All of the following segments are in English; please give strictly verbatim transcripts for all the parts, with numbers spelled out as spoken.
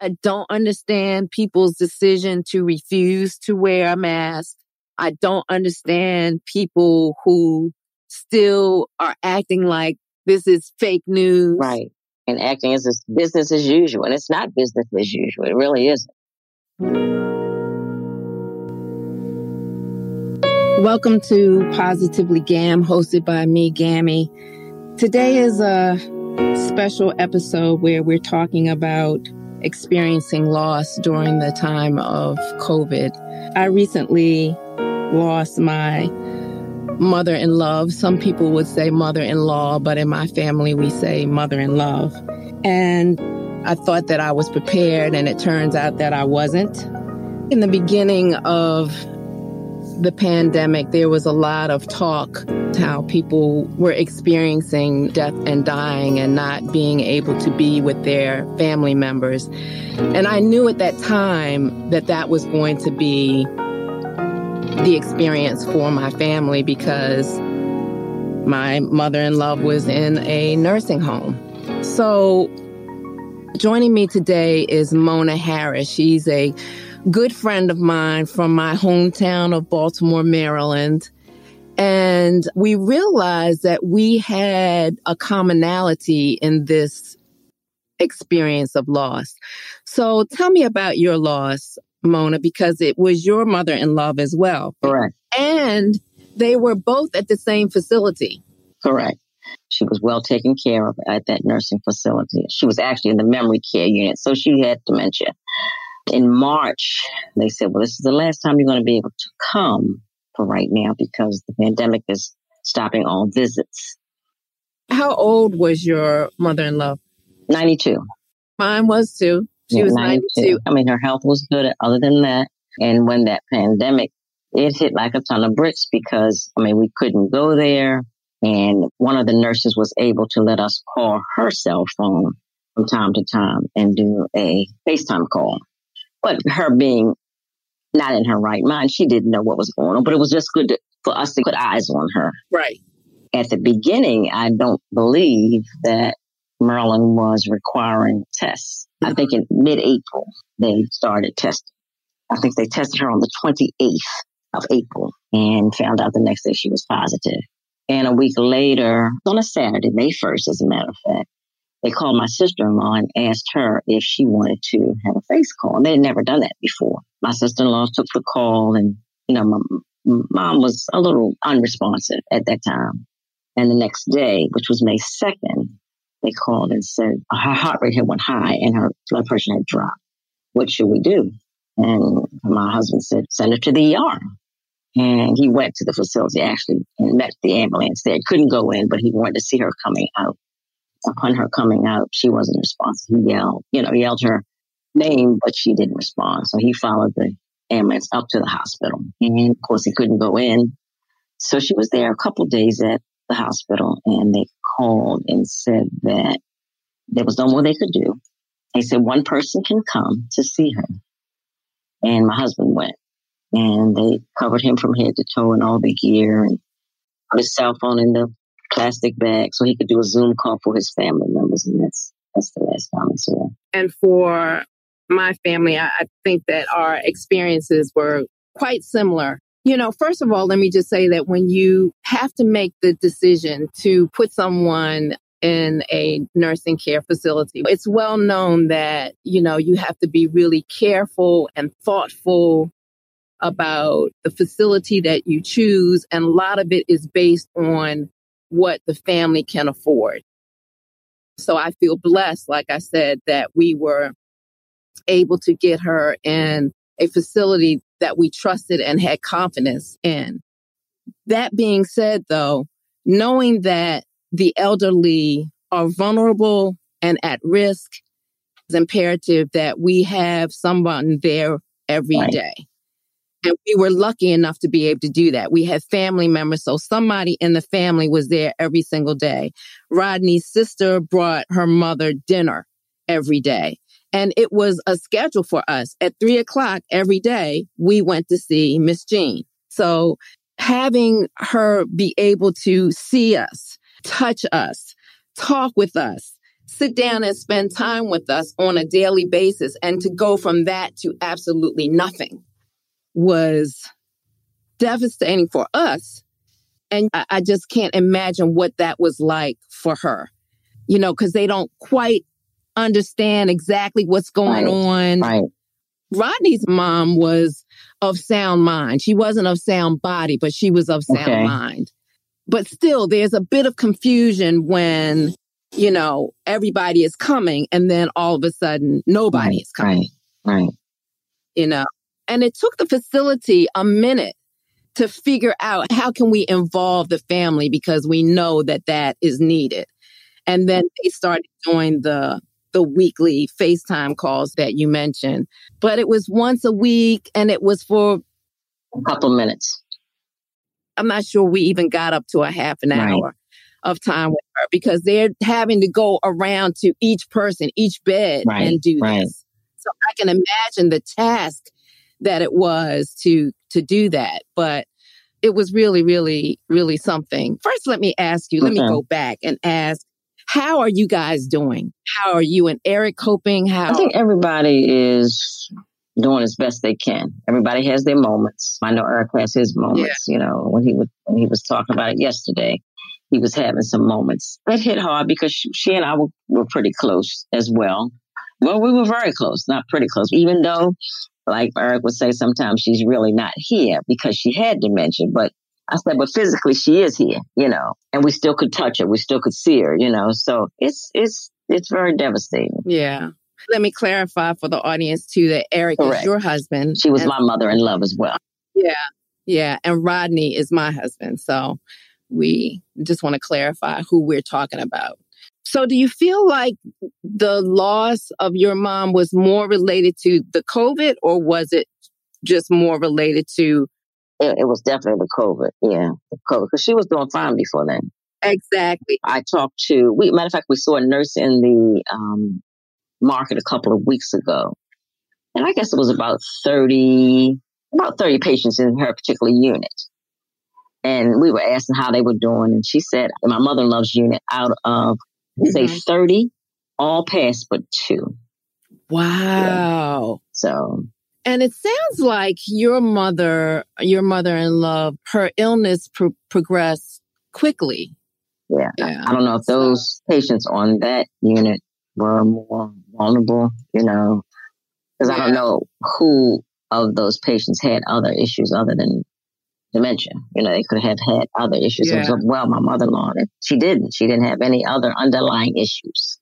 I don't understand people's decision to refuse to wear a mask. I don't understand people who still are acting like this is fake news. Right. And acting as if business as usual. And it's not business as usual. It really isn't. Welcome to Positively Gam, hosted by me, Gammy. Today is a special episode where we're talking about experiencing loss during the time of COVID. I recently lost my mother-in-law. Some people would say mother-in-law, but in my family, we say mother-in-law. And I thought that I was prepared, and it turns out that I wasn't. In the beginning of the pandemic, there was a lot of talk how people were experiencing death and dying and not being able to be with their family members. And I knew at that time that that was going to be the experience for my family because my mother-in-law was in a nursing home. So joining me today is Mona Harris. She's a good friend of mine from my hometown of Baltimore, Maryland. And we realized that we had a commonality in this experience of loss. So tell me about your loss, Mona, because it was your mother-in-law as well. Correct. And they were both at the same facility. Correct. She was well taken care of at that nursing facility. She was actually in the memory care unit, so she had dementia. In March, they said, well, this is the last time you're going to be able to come for right now because the pandemic is stopping all visits. How old was your mother-in-law? ninety-two. Mine was too. She yeah, was ninety-two. I mean, her health was good other than that. And when that pandemic, it hit like a ton of bricks because, I mean, we couldn't go there. And one of the nurses was able to let us call her cell phone from time to time and do a FaceTime call. But her being not in her right mind, she didn't know what was going on. But it was just good to, for us to put eyes on her. Right. At the beginning, I don't believe that Maryland was requiring tests. I think in mid-April, they started testing. I think they tested her on the twenty-eighth of April and found out the next day she was positive. And a week later, on a Saturday, May first, as a matter of fact, they called my sister-in-law and asked her if she wanted to have a face call. And they had never done that before. My sister-in-law took the call and, you know, my mom was a little unresponsive at that time. And the next day, which was May second, they called and said her heart rate had went high and her blood pressure had dropped. What should we do? And my husband said, send her to the E R. And he went to the facility actually and met the ambulance there. Couldn't go in, but he wanted to see her coming out. Upon her coming out, she wasn't responsive. He yelled, you know, yelled her name, but she didn't respond. So he followed the ambulance up to the hospital. And of course, he couldn't go in. So she was there a couple of days at the hospital, and they called and said that there was no more they could do. They said one person can come to see her. And my husband went, and they covered him from head to toe in all the gear and put his cell phone in the plastic bag so he could do a Zoom call for his family members. And that's, that's the last time I saw him. And for my family, I, I think that our experiences were quite similar. You know, first of all, let me just say that when you have to make the decision to put someone in a nursing care facility, it's well known that, you know, you have to be really careful and thoughtful about the facility that you choose. And a lot of it is based on what the family can afford. So I feel blessed, like I said, that we were able to get her in a facility that we trusted and had confidence in. That being said, though, knowing that the elderly are vulnerable and at risk, it's imperative that we have someone there every right. day. And we were lucky enough to be able to do that. We had family members, so somebody in the family was there every single day. Rodney's sister brought her mother dinner every day. And it was a schedule for us. At three o'clock every day, we went to see Miss Jean. So having her be able to see us, touch us, talk with us, sit down and spend time with us on a daily basis, and to go from that to absolutely nothing was devastating for us. And I, I just can't imagine what that was like for her, you know, because they don't quite understand exactly what's going right. on. Right. Rodney's mom was of sound mind. She wasn't of sound body, but she was of sound okay. mind. But still, there's a bit of confusion when, you know, everybody is coming and then all of a sudden nobody right, is coming. Right, right. You know, and it took the facility a minute to figure out how can we involve the family because we know that that is needed. And then they started doing the the weekly FaceTime calls that you mentioned. But it was once a week and it was for a couple minutes. I'm not sure we even got up to a half an right. hour of time with her because they're having to go around to each person, each bed right. and do right. this. So I can imagine the task that it was to to do that. But it was really, really, really something. First, let me ask you, okay. let me go back and ask, how are you guys doing? How are you and Eric coping? How I think everybody is doing as best they can. Everybody has their moments. I know Eric has his moments. Yeah. You know, when he was when he was talking about it yesterday, he was having some moments. It hit hard because she, she and I were, were pretty close as well. Well, we were very close, not pretty close. Even though, like Eric would say, sometimes she's really not here because she had dementia, but. I said, but physically she is here, you know, and we still could touch her. We still could see her, you know, so it's it's it's very devastating. Yeah. Let me clarify for the audience, too, that Eric Correct. Is your husband. She was and- my mother-in-law as well. Yeah. Yeah. And Rodney is my husband. So we just want to clarify who we're talking about. So do you feel like the loss of your mom was more related to the COVID or was it just more related to It, it was definitely the COVID, yeah, the COVID, because she was doing fine before then. Exactly. I talked to, we, matter of fact, we saw a nurse in the um, market a couple of weeks ago, and I guess it was about thirty, about thirty patients in her particular unit. And we were asking how they were doing, and she said, my mother-in-law's unit out of, mm-hmm. say, thirty, all passed but two. Wow. Yeah. So. And it sounds like your mother, your mother-in-law, her illness pro- progressed quickly. Yeah. yeah. I don't know if those so. patients on that unit were more vulnerable, you know, because yeah. I don't know who of those patients had other issues other than dementia. You know, they could have had other issues. Yeah. It was like, well, my mother-in-law, she didn't. She didn't have any other underlying issues.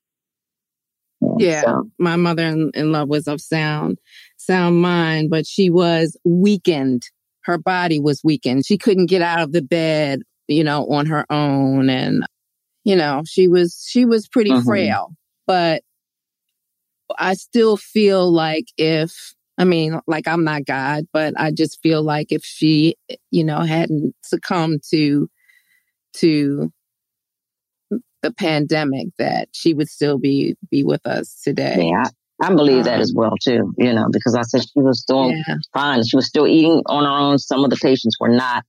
And yeah. So. My mother-in-law was of sound, sound mind, but she was weakened. Her body was weakened. She couldn't get out of the bed, you know, on her own. And, you know, she was, she was pretty mm-hmm. frail, but I still feel like if, I mean, like I'm not God, but I just feel like if she, you know, hadn't succumbed to, to the pandemic, that she would still be, be with us today. Yeah. I, I believe um, that as well too, you know, because I said she was doing yeah. fine. She was still eating on her own. Some of the patients were not.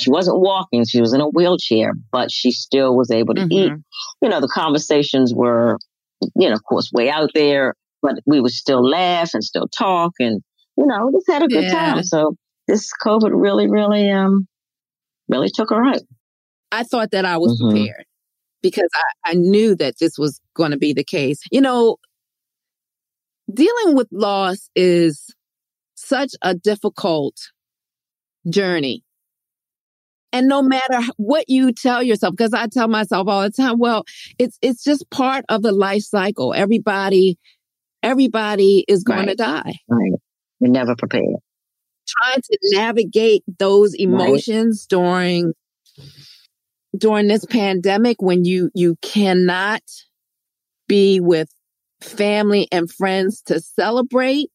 She wasn't walking. She was in a wheelchair, but she still was able to mm-hmm. eat. You know, the conversations were, you know, of course, way out there, but we would still laugh and still talk and, you know, just had a good yeah. time. So this COVID really, really, um, really took her out. I thought that I was mm-hmm. prepared because I, I knew that this was going to be the case. You know, dealing with loss is such a difficult journey. And no matter what you tell yourself, because I tell myself all the time, well, it's it's just part of the life cycle. Everybody, everybody is going right. to die. Right. You're never prepared. Trying to navigate those emotions right. during during this pandemic when you you cannot be with family and friends to celebrate.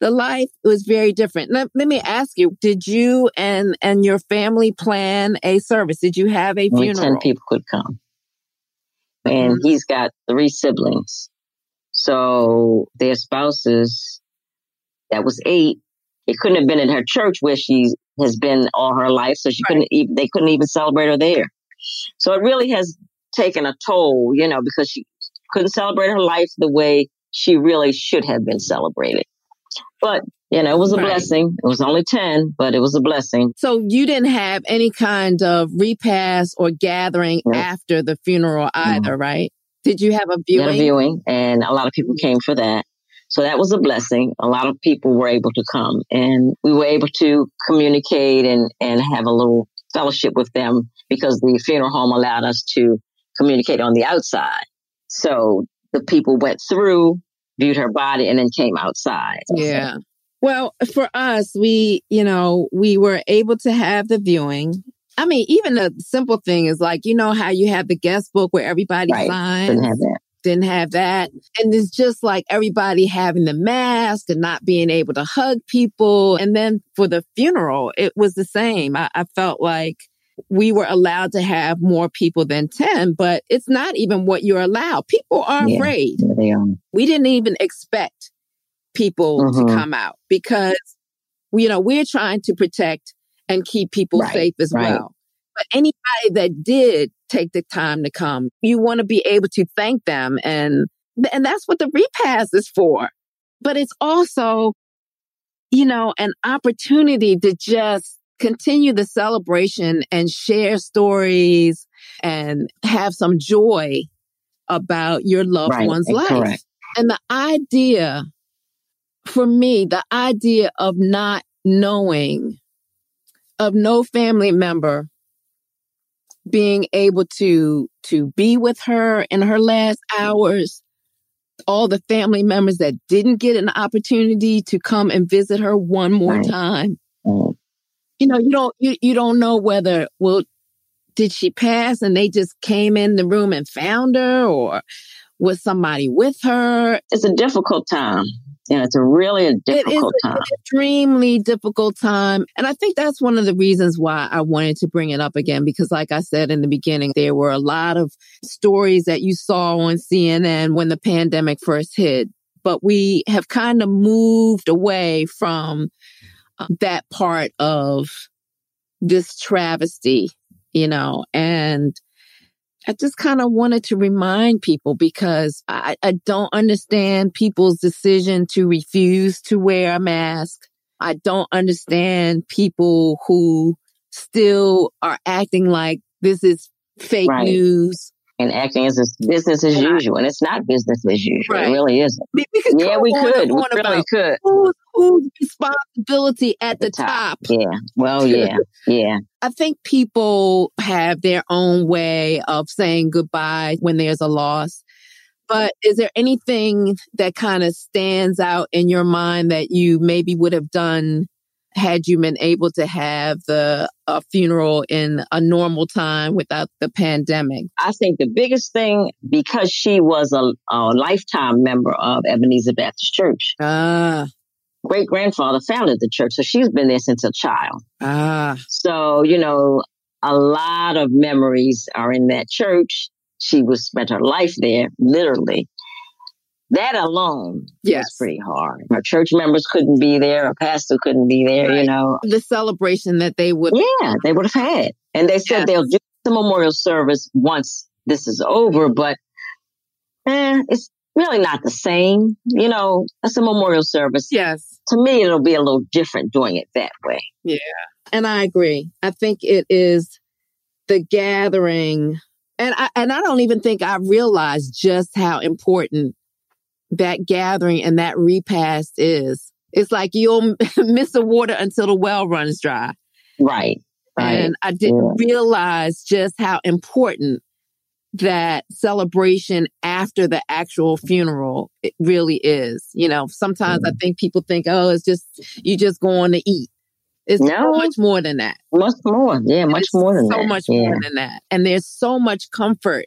The life was very different. Let, let me ask you, did you and, and your family plan a service? Did you have a Only funeral? ten people could come. And mm-hmm. he's got three siblings. So their spouses, that was eight. It couldn't have been in her church where she has been all her life. So she right. couldn't, they couldn't even celebrate her there. So it really has taken a toll, you know, because she couldn't celebrate her life the way she really should have been celebrated. But, you know, it was a right. blessing. It was only ten, but it was a blessing. So you didn't have any kind of repast or gathering right. after the funeral either, mm-hmm. right? Did you have a viewing? We had a viewing, and a lot of people came for that. So that was a blessing. A lot of people were able to come, and we were able to communicate and, and have a little fellowship with them because the funeral home allowed us to communicate on the outside. So the people went through, viewed her body, and then came outside. Yeah. Well, for us, we, you know, we were able to have the viewing. I mean, even a simple thing is like, you know how you have the guest book where everybody right. signs? Didn't have that. Didn't have that. And it's just like everybody having the mask and not being able to hug people. And then for the funeral, it was the same. I, I felt like we were allowed to have more people than ten, but it's not even what you're allowed. People are yeah, afraid. They are. We didn't even expect people mm-hmm. to come out because, you know, we're trying to protect and keep people right, safe as right. well. But anybody that did take the time to come, you want to be able to thank them. And, and that's what the repast is for. But it's also, you know, an opportunity to just continue the celebration and share stories and have some joy about your loved right, one's life. Correct. And the idea, for me, the idea of not knowing, of no family member being able to to be with her in her last hours, all the family members that didn't get an opportunity to come and visit her one more right. time. Mm-hmm. You know, you don't you, you don't know whether, well, did she pass and they just came in the room and found her, or was somebody with her? It's a difficult time. Yeah, it's a really a difficult time. It is an extremely difficult time. And I think that's one of the reasons why I wanted to bring it up again, because like I said in the beginning, there were a lot of stories that you saw on C N N when the pandemic first hit. But we have kind of moved away from that part of this travesty, you know, and I just kind of wanted to remind people because I, I don't understand people's decision to refuse to wear a mask. I don't understand people who still are acting like this is fake right. news. And acting as a business as usual. And it's not business as usual. Right. It really isn't. Because yeah, we could. We really could. Who's, who's responsibility at the, the top. top? Yeah. Well, yeah. Yeah. I think people have their own way of saying goodbye when there's a loss. But is there anything that kind of stands out in your mind that you maybe would have done had you been able to have the a funeral in a normal time without the pandemic? I think the biggest thing, because she was a, a lifetime member of Ebenezer Baptist Church. Ah. Great-grandfather founded the church, so she's been there since a child. Ah. So, you know, a lot of memories are in that church. She was spent her life there, literally. That alone yes. was pretty hard. Her church members couldn't be there. Her pastor couldn't be there, right. you know. The celebration that they would... Yeah, they would have had. And they said yes. they'll do the memorial service once this is over, but eh, it's really not the same. You know, it's a memorial service. Yes. To me, it'll be a little different doing it that way. Yeah. And I agree. I think it is the gathering. And I, and I don't even think I realized just how important that gathering and that repast is. It's like you'll miss the water until the well runs dry. Right. right. And I didn't yeah. realize just how important that celebration after the actual funeral it really is. You know, sometimes mm. I think people think, oh, it's just, you just going to eat. It's no. much more than that. Much more. Yeah, much it's more than so that. So much yeah. more than that. And there's so much comfort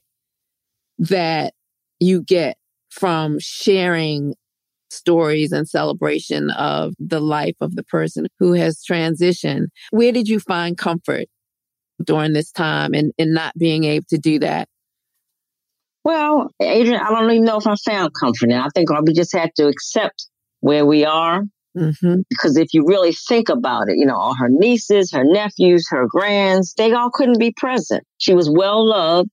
that you get from sharing stories and celebration of the life of the person who has transitioned. Where did you find comfort during this time and in, in not being able to do that? Well, Adrienne, I don't even know if I found comfort now. I think we just have to accept where we are. Mm-hmm. Because if you really think about it, you know, all her nieces, her nephews, her grands, they all couldn't be present. She was well loved.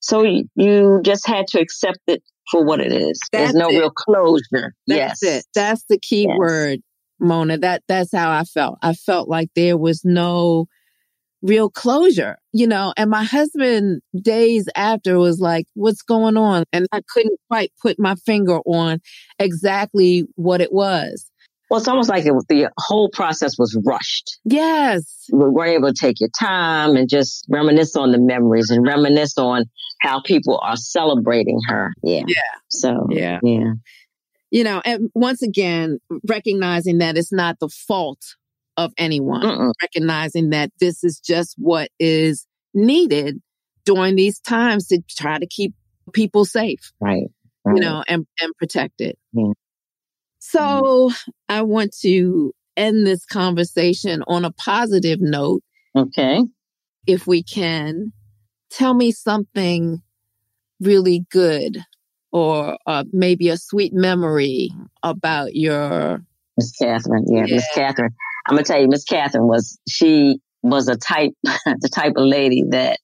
So you, you just had to accept it for what it is. That's There's no it. real closure. That's yes. it. That's the key yes. word, Mona. That that's how I felt. I felt like there was no real closure, you know, and my husband days after was like, what's going on? And I couldn't quite put my finger on exactly what it was. Well, it's almost like it was, the whole process was rushed. Yes. We were able to take your time and just reminisce on the memories and reminisce on how people are celebrating her. Yeah. Yeah. So, yeah. yeah. You know, and once again, recognizing that it's not the fault of anyone, Mm-mm. recognizing that this is just what is needed during these times to try to keep people safe. Right. right. You know, and, and protected. Yeah. So I want to end this conversation on a positive note. Okay. If we can, tell me something really good or uh, maybe a sweet memory about your... Miss Catherine. Yeah, yeah. Miss Catherine. I'm going to tell you, Miss Catherine was, she was a type, the type of lady that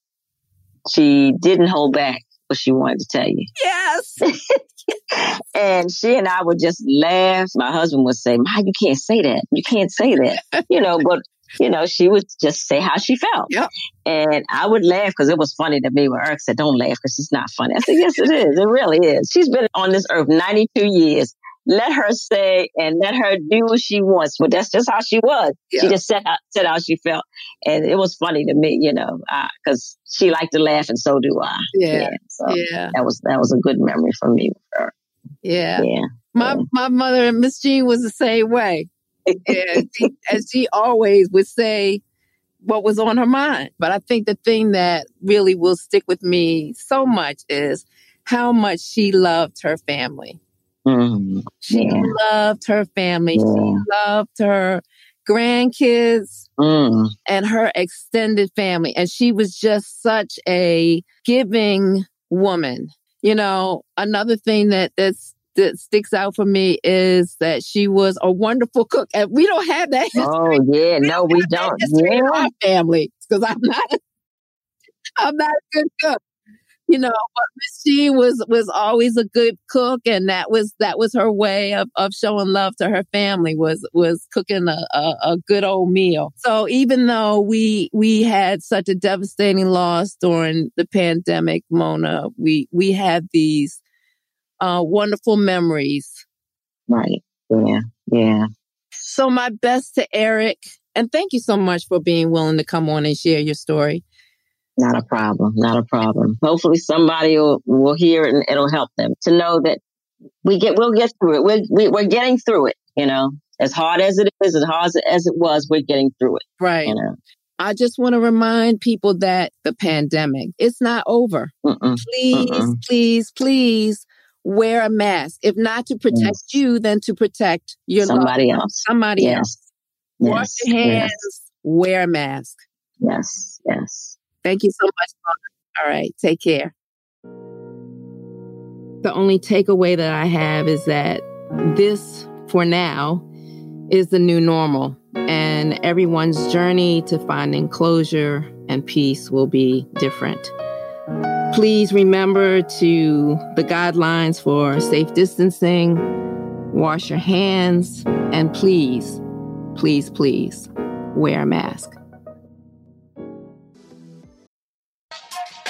she didn't hold back what she wanted to tell you. Yes. And she and I would just laugh. My husband would say, Ma, you can't say that. You can't say that. You know, but, you know, she would just say how she felt. Yep. And I would laugh because it was funny to me when Eric said, don't laugh because it's not funny. I said, yes, it is. It really is. She's been on this earth ninety-two years. Let her say and let her do what she wants. But that's just how she was. Yeah. She just said how, said how she felt. And it was funny to me, you know, because uh, she liked to laugh and so do I. Yeah. yeah. So yeah. That was that was a good memory for me with her. Yeah. yeah. My yeah. my mother and Miss Jean was the same way. And she, as she always would say what was on her mind. But I think the thing that really will stick with me so much is how much she loved her family. Mm-hmm. She yeah. loved her family. Yeah. She loved her grandkids mm. and her extended family. And she was just such a giving woman. You know, another thing that that's, that sticks out for me is that she was a wonderful cook. And we don't have that history. Oh, yeah. No, we, we don't. Yeah. In our family, because I'm not, I'm not a good cook. you know, but she was, was always a good cook, and that was that was her way of, of showing love to her family, was was cooking a, a, a good old meal. So even though we we had such a devastating loss during the pandemic, Mona, we we had these uh, wonderful memories. Right. Yeah. Yeah. So my best to Eric, and thank you so much for being willing to come on and share your story. Not a problem. Not a problem. Hopefully somebody will, will hear it and it'll help them to know that we get, we'll get through it. We're, we, we're getting through it, you know, as hard as it is, as hard as it, as it was, we're getting through it. Right. You know? I just want to remind people that the pandemic, it's not over. Mm-mm. Please, Mm-mm. please, please wear a mask. If not to protect yes. you, then to protect your somebody loved, else, somebody yes. else. Yes. Wash your hands, yes. wear a mask. Yes. Yes. Thank you so much, Mona. All right. Take care. The only takeaway that I have is that this, for now, is the new normal, and everyone's journey to finding closure and peace will be different. Please remember to the guidelines for safe distancing, wash your hands, and please, please, please wear a mask.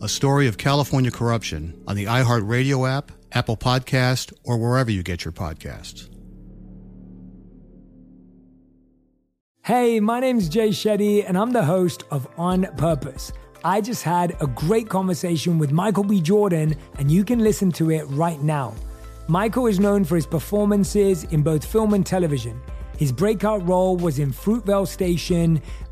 a story of California corruption, on the iHeartRadio app, Apple Podcast, or wherever you get your podcasts. Hey, my name's Jay Shetty, and I'm the host of On Purpose. I just had a great conversation with Michael B. Jordan, and you can listen to it right now. Michael is known for his performances in both film and television. His breakout role was in Fruitvale Station,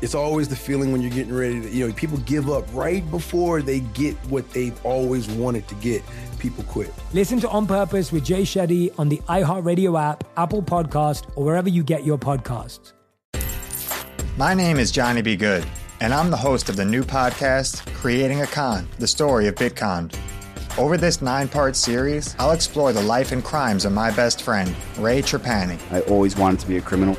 It's always the feeling when you're getting ready to, you know, people give up right before they get what they've always wanted to get. People quit. Listen to On Purpose with Jay Shetty on the iHeartRadio app, Apple Podcast, or wherever you get your podcasts. My name is Johnny B. Good, and I'm the host of the new podcast, Creating a Con, the story of BitCon. Over this nine-part series, I'll explore the life and crimes of my best friend, Ray Trepani. I always wanted to be a criminal.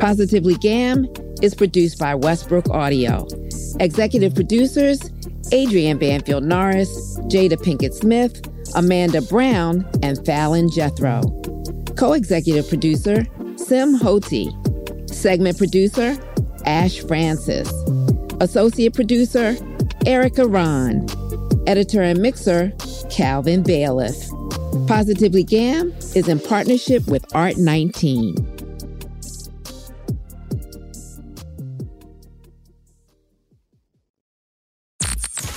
Positively Gam is produced by Westbrook Audio. Executive producers, Adrienne Banfield Norris, Jada Pinkett Smith, Amanda Brown, and Fallon Jethro. Co-executive producer, Sim Hoti. Segment producer, Ash Francis. Associate producer, Erica Ron. Editor and mixer, Calvin Bailiff. Positively Gam is in partnership with Art nineteen.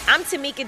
I'm Tamika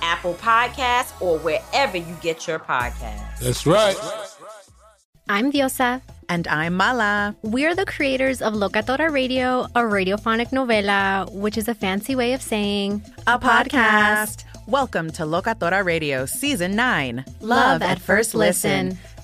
Apple Podcasts, or wherever you get your podcasts. That's right. I'm Diosa. And I'm Mala. We're the creators of Locatora Radio, a radiophonic novela, which is a fancy way of saying a, a podcast. podcast. Welcome to Locatora Radio Season nine. Love, love at First Listen. listen.